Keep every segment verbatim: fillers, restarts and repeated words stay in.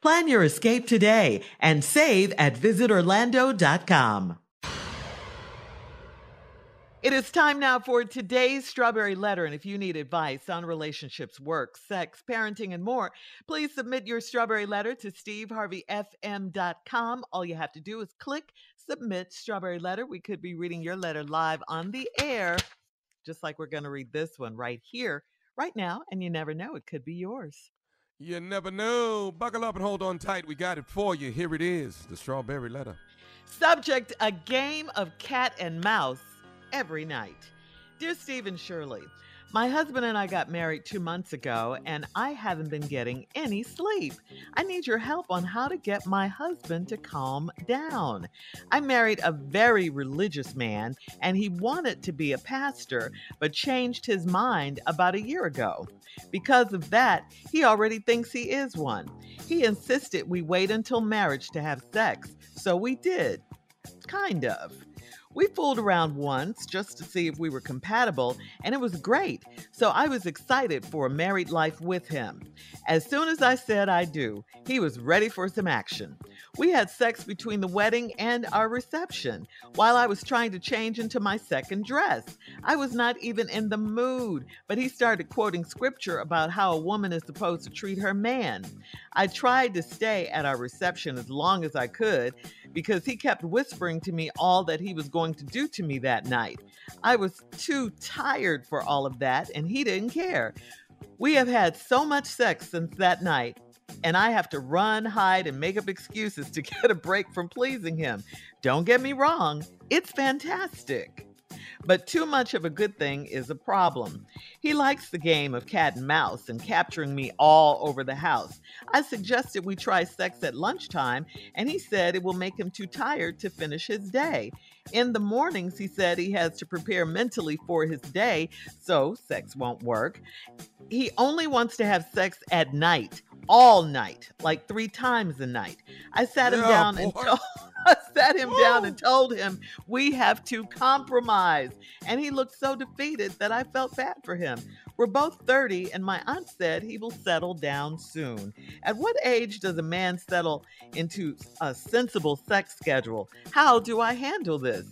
Plan your escape today and save at visit orlando dot com. It is time now for today's Strawberry Letter. And if you need advice on relationships, work, sex, parenting, and more, please submit your Strawberry Letter to steve harvey f m dot com. All you have to do is click Submit Strawberry Letter. We could be reading your letter live on the air, just like we're going to read this one right here, right now. And you never know, it could be yours. You never know. Buckle up and hold on tight. We got it for you. Here it is, the Strawberry Letter. Subject, a game of cat and mouse. Every night. Dear Steve and Shirley, my husband and I got married two months ago, and I haven't been getting any sleep. I need your help on how to get my husband to calm down. I married a very religious man, and he wanted to be a pastor, but changed his mind about a year ago. Because of that, he already thinks he is one. He insisted we wait until marriage to have sex, so we did. Kind of. We fooled around once just to see if we were compatible, and it was great, so I was excited for a married life with him. As soon as I said I do, he was ready for some action. We had sex between the wedding and our reception, while I was trying to change into my second dress. I was not even in the mood, but he started quoting scripture about how a woman is supposed to treat her man. I tried to stay at our reception as long as I could, because he kept whispering to me all that he was going to do to me that night. I was too tired for all of that, and he didn't care. We have had so much sex since that night, and I have to run, hide, and make up excuses to get a break from pleasing him. Don't get me wrong, it's fantastic. But too much of a good thing is a problem. He likes the game of cat and mouse and capturing me all over the house. I suggested we try sex at lunchtime, and he said it will make him too tired to finish his day. In the mornings, he said he has to prepare mentally for his day, so sex won't work. He only wants to have sex at night, all night, like three times a night. I sat him yeah, down boy. and told... I sat sat him Woo. down and told him, we have to compromise. And he looked so defeated that I felt bad for him. We're both thirty, and my aunt said he will settle down soon. At what age does a man settle into a sensible sex schedule? How do I handle this?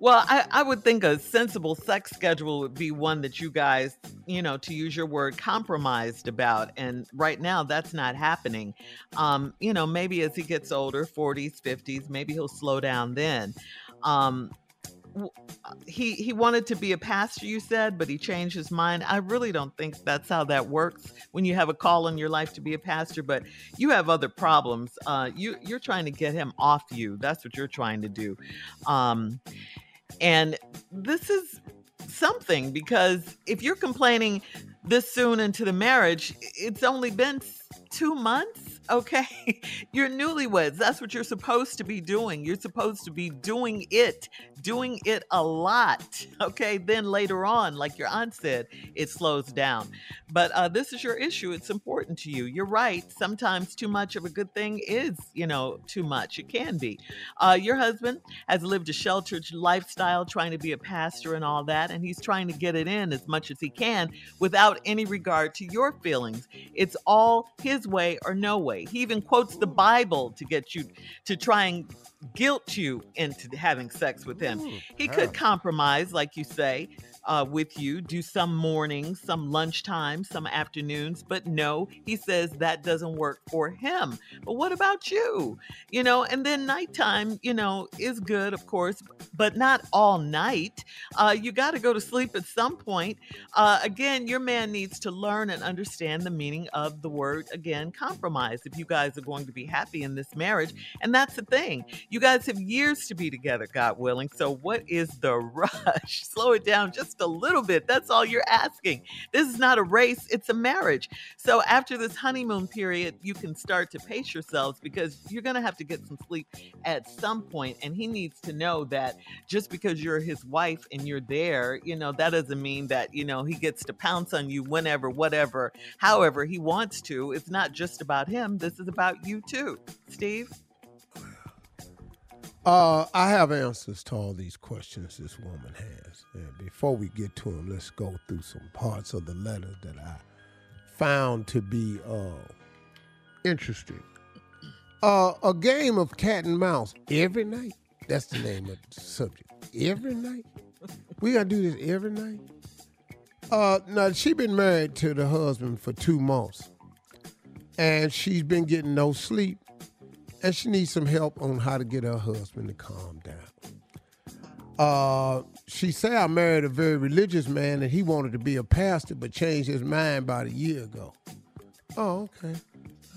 Well, I, I would think a sensible sex schedule would be one that you guys, you know, to use your word, compromised about. And right now that's not happening. Um, you know, maybe as he gets older, forties, fifties, maybe he'll slow down then. Um, he, he wanted to be a pastor, you said, but he changed his mind. I really don't think that's how that works when you have a call in your life to be a pastor, but you have other problems. Uh, you, you're trying to get him off you. That's what you're trying to do. Um, And this is something, because if you're complaining this soon into the marriage, it's only been two months. Okay. You're newlyweds. That's what you're supposed to be doing. You're supposed to be doing it, doing it a lot. Okay. Then later on, like your aunt said, it slows down, but uh, this is your issue. It's important to you. You're right. Sometimes too much of a good thing is, you know, too much. It can be. Uh, your husband has lived a sheltered lifestyle, trying to be a pastor and all that. And he's trying to get it in as much as he can without any regard to your feelings. It's all his way or no way. He even quotes the Bible to get you to try and guilt you into having sex with him. Ooh, he could yeah. compromise, like you say, uh, with you, do some mornings, some lunchtime, some afternoons, but no, he says that doesn't work for him. But what about you? You know, and then nighttime, you know, is good, of course, but not all night. Uh, you got to go to sleep at some point. Uh, again, your man needs to learn and understand the meaning of the word, again, compromise, if you guys are going to be happy in this marriage. And that's the thing. You guys have years to be together, God willing. So what is the rush? Slow it down just a little bit. That's all you're asking. This is not a race. It's a marriage. So after this honeymoon period, you can start to pace yourselves, because you're going to have to get some sleep at some point. And he needs to know that just because you're his wife and you're there, you know, that doesn't mean that, you know, he gets to pounce on you whenever, whatever, however he wants to. It's not just about him. This is about you too. Steve? Uh, I have answers to all these questions this woman has. And before we get to them, let's go through some parts of the letter that I found to be uh, interesting. Uh, a game of cat and mouse every night. That's the name of the subject. Every night? We got to do this every night? Uh, now, she been married to the husband for two months, and she's been getting no sleep. And she needs some help on how to get her husband to calm down. Uh, she said, I married a very religious man and he wanted to be a pastor, but changed his mind about a year ago. Oh, okay.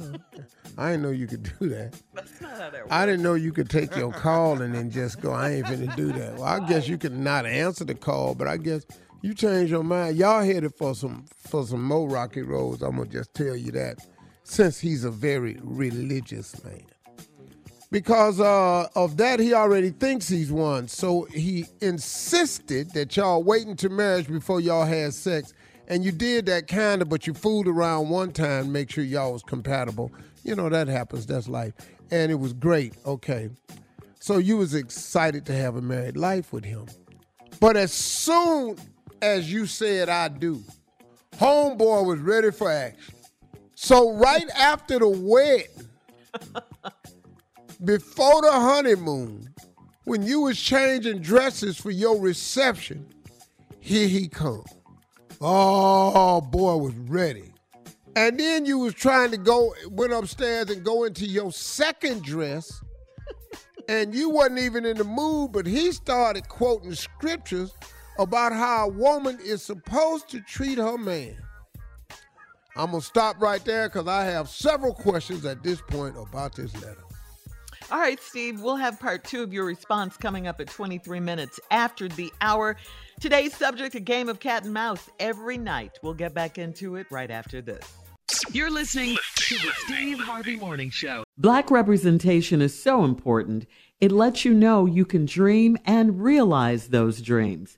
Oh, okay. I didn't know you could do that. That's not how that works. I didn't know you could take your call and then just go, I ain't finna do that. Well, I guess you could not answer the call, but I guess you changed your mind. Y'all headed for some, for some more rocky roads. I'm gonna just tell you that, since he's a very religious man. Because uh, of that, he already thinks he's one. So he insisted that y'all wait until marriage before y'all had sex. And you did that kind of, but you fooled around one time to make sure y'all was compatible. You know, that happens. That's life. And it was great. Okay. So you was excited to have a married life with him. But as soon as you said, I do, homeboy was ready for action. So right after the wedding, before the honeymoon, when you was changing dresses for your reception, here he come. Oh, boy, was ready. And then you was trying to go, went upstairs and go into your second dress, and you wasn't even in the mood, but he started quoting scriptures about how a woman is supposed to treat her man. I'm going to stop right there because I have several questions at this point about this letter. All right, Steve, we'll have part two of your response coming up at twenty-three minutes after the hour. Today's subject, a game of cat and mouse every night. We'll get back into it right after this. You're listening to the Steve Harvey Morning Show. Black representation is so important. It lets you know you can dream and realize those dreams.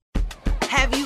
Have you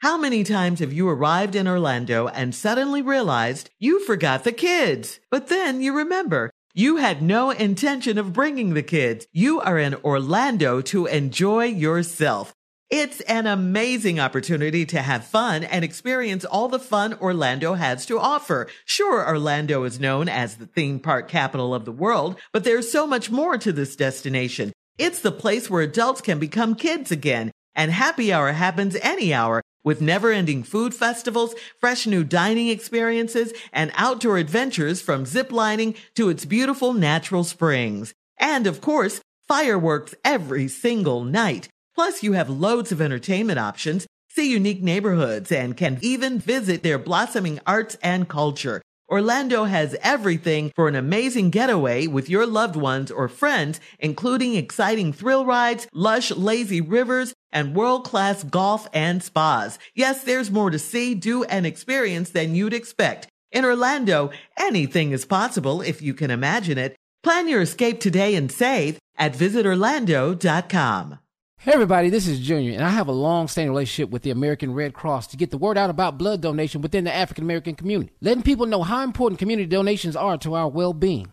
How many times have you arrived in Orlando and suddenly realized you forgot the kids? But then you remember, you had no intention of bringing the kids. You are in Orlando to enjoy yourself. It's an amazing opportunity to have fun and experience all the fun Orlando has to offer. Sure, Orlando is known as the theme park capital of the world, but there's so much more to this destination. It's the place where adults can become kids again, and happy hour happens any hour. With never-ending food festivals, fresh new dining experiences, and outdoor adventures from ziplining to its beautiful natural springs. And, of course, fireworks every single night. Plus, you have loads of entertainment options, see unique neighborhoods, and can even visit their blossoming arts and culture. Orlando has everything for an amazing getaway with your loved ones or friends, including exciting thrill rides, lush, lazy rivers, and world-class golf and spas. Yes, there's more to see, do, and experience than you'd expect. In Orlando, anything is possible if you can imagine it. Plan your escape today and save at visit orlando dot com. Hey everybody, this is Junior, and I have a long-standing relationship with the American Red Cross to get the word out about blood donation within the African-American community, letting people know how important community donations are to our well-being.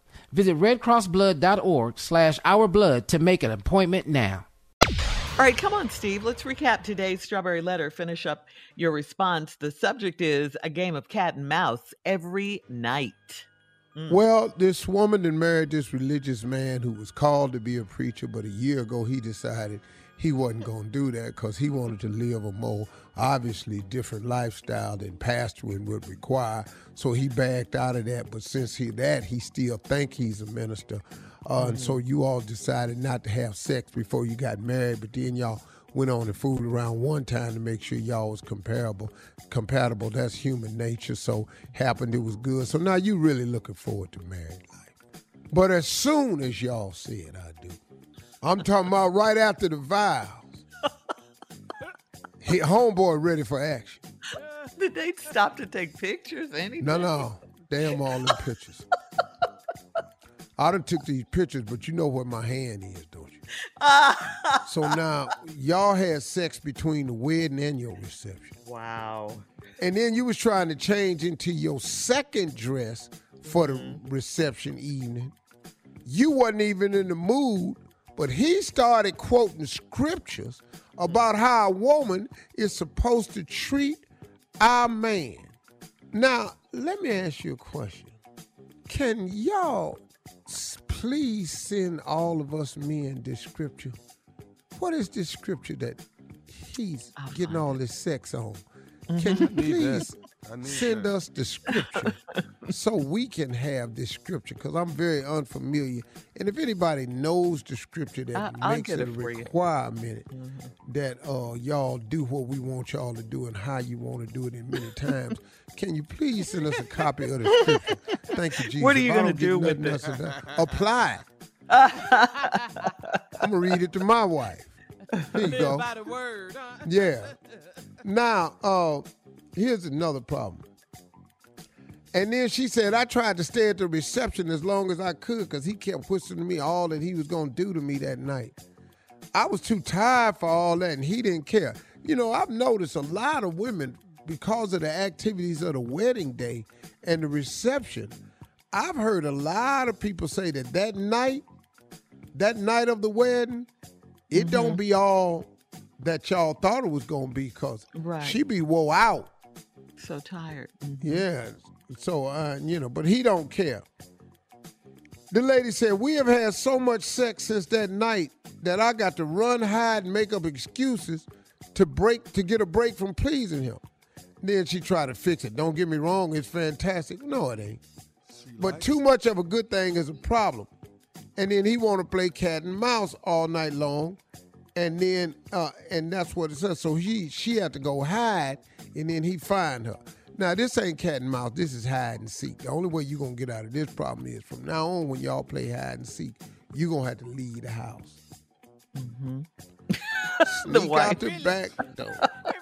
Visit redcrossblood.org slash ourblood to make an appointment now. All right, come on, Steve. Let's recap today's Strawberry Letter. Finish up your response. The subject is a game of cat and mouse every night. Mm. Well, this woman that married this religious man who was called to be a preacher, but a year ago he decided he wasn't going to do that because he wanted to live a more obviously different lifestyle than pastoring would require. So he backed out of that. But since he that, he still think he's a minister. Uh, mm-hmm. And so you all decided not to have sex before you got married, but then y'all went on and fooled around one time to make sure y'all was comparable, compatible. That's human nature. So happened it was good. So now you really looking forward to married life. But as soon as y'all said, I do, I'm talking about right after the vows, he, homeboy ready for action. Did they stop to take pictures? Anything? No, no. Damn all them pictures. I done took these pictures, but you know where my hand is, don't you? So now, y'all had sex between the wedding and your reception. Wow. And then you was trying to change into your second dress for mm-hmm. the reception evening. You wasn't even in the mood, but he started quoting scriptures about how a woman is supposed to treat our man. Now, let me ask you a question. Can y'all please send all of us men this scripture? What is this scripture that he's oh, getting all this sex on? Can you please send that. us the scripture so we can have this scripture? Because I'm very unfamiliar. And if anybody knows the scripture that I, makes it a requirement mm-hmm. that uh, y'all do what we want y'all to do and how you want to do it in many times, can you please send us a copy of the scripture? Thank you, Jesus. What are you going to do with it? Apply it. I'm going to read it to my wife. There you go. By the word, huh? Yeah. Now, uh, here's another problem. And then she said, I tried to stay at the reception as long as I could because he kept whispering to me all that he was going to do to me that night. I was too tired for all that, and he didn't care. You know, I've noticed a lot of women, because of the activities of the wedding day and the reception, I've heard a lot of people say that that night, that night of the wedding, it mm-hmm. don't be all that y'all thought it was going to be because right. she be wore out. So tired. Mm-hmm. Yeah. So, uh, you know, but he don't care. The lady said, we have had so much sex since that night that I got to run, hide, and make up excuses to break to get a break from pleasing him. Then she tried to fix it. Don't get me wrong. It's fantastic. No, it ain't. She but too it. much of a good thing is a problem. And then he want to play cat and mouse all night long. And then, uh, and that's what it says. So he, she had to go hide, and then he find her. Now, this ain't cat and mouse. This is hide and seek. The only way you're going to get out of this problem is from now on when y'all play hide and seek, you're going to have to leave the house. Mm-hmm. Sneak the out the really? back door.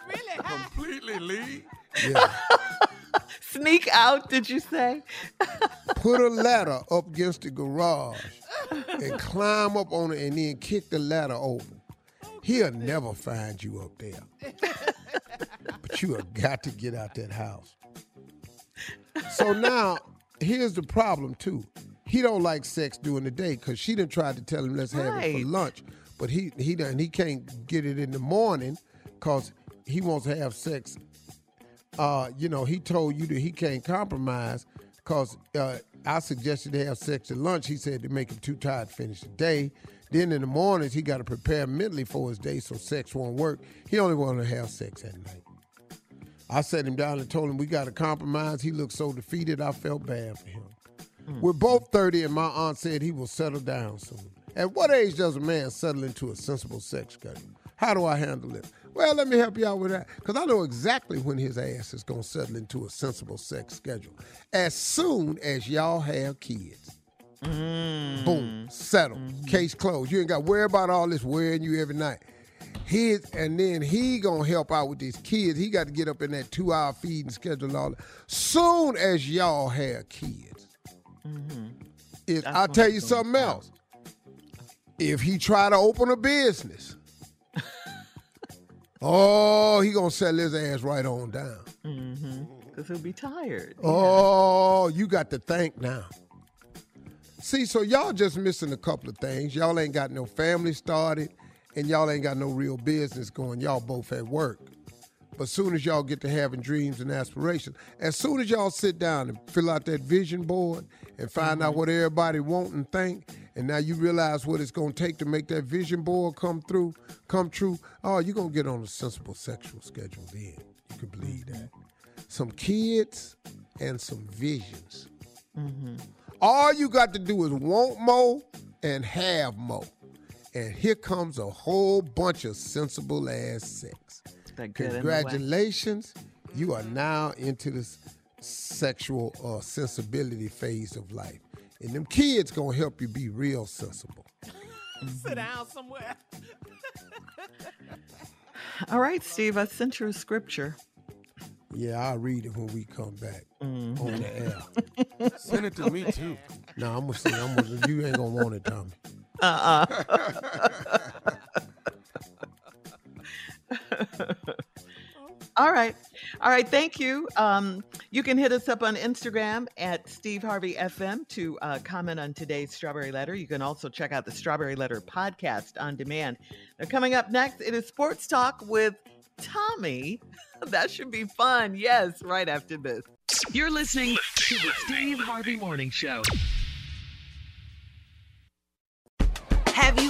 Really completely leave? Yeah. Sneak out, did you say? Put a ladder up against the garage and climb up on it and then kick the ladder over. He'll never find you up there. But you have got to get out that house. So now, here's the problem, too. He don't like sex during the day because she done tried to tell him, let's have right. it for lunch. But he he done, he can't get it in the morning because he wants to have sex. Uh, you know, he told you that he can't compromise because uh, I suggested to have sex at lunch. He said to make him too tired to finish the day. Then in the mornings, he got to prepare mentally for his day so sex won't work. He only wanted to have sex at night. I sat him down and told him we got to compromise. He looked so defeated, I felt bad for him. Mm. We're both thirty, and my aunt said he will settle down soon. At what age does a man settle into a sensible sex schedule? How do I handle it? Well, let me help you out with that, because I know exactly when his ass is going to settle into a sensible sex schedule. As soon as y'all have kids. Mm. Boom. Settle. Mm-hmm. Case closed. You ain't got to worry about all this wearing you every night. His, and then he going to help out with these kids. He got to get up in that two-hour feeding schedule and all that. Soon as y'all have kids, mm-hmm. it, I'll tell you something out. else. If he try to open a business, oh, he going to settle his ass right on down. Mm-hmm. Because he'll be tired. Oh, yeah. You got to think now. See, so y'all just missing a couple of things. Y'all ain't got no family started, and y'all ain't got no real business going. Y'all both at work. But as soon as y'all get to having dreams and aspirations, as soon as y'all sit down and fill out that vision board and find mm-hmm. out what everybody want and think, and now you realize what it's going to take to make that vision board come through, come true, oh, you're going to get on a sensible sexual schedule then. You can believe that. Some kids and some visions. Mm-hmm. All you got to do is want more and have more. And here comes a whole bunch of sensible ass sex. Congratulations. You are now into this sexual uh, sensibility phase of life. And them kids going to help you be real sensible. Sit down somewhere. All right, Steve, I sent you a scripture. Yeah, I'll read it when we come back mm-hmm. on the air. Send it to me, too. No, nah, I'm going to say, I'm gonna, you ain't going to want it, Tommy. Uh-uh. All right. All right. Thank you. Um, you can hit us up on Instagram at Steve Harvey F M to uh, comment on today's Strawberry Letter. You can also check out the Strawberry Letter podcast on demand. Now, coming up next, it is Sports Talk with Tommy. That should be fun. Yes, right after this. You're listening to the Steve Harvey Morning Show. Have you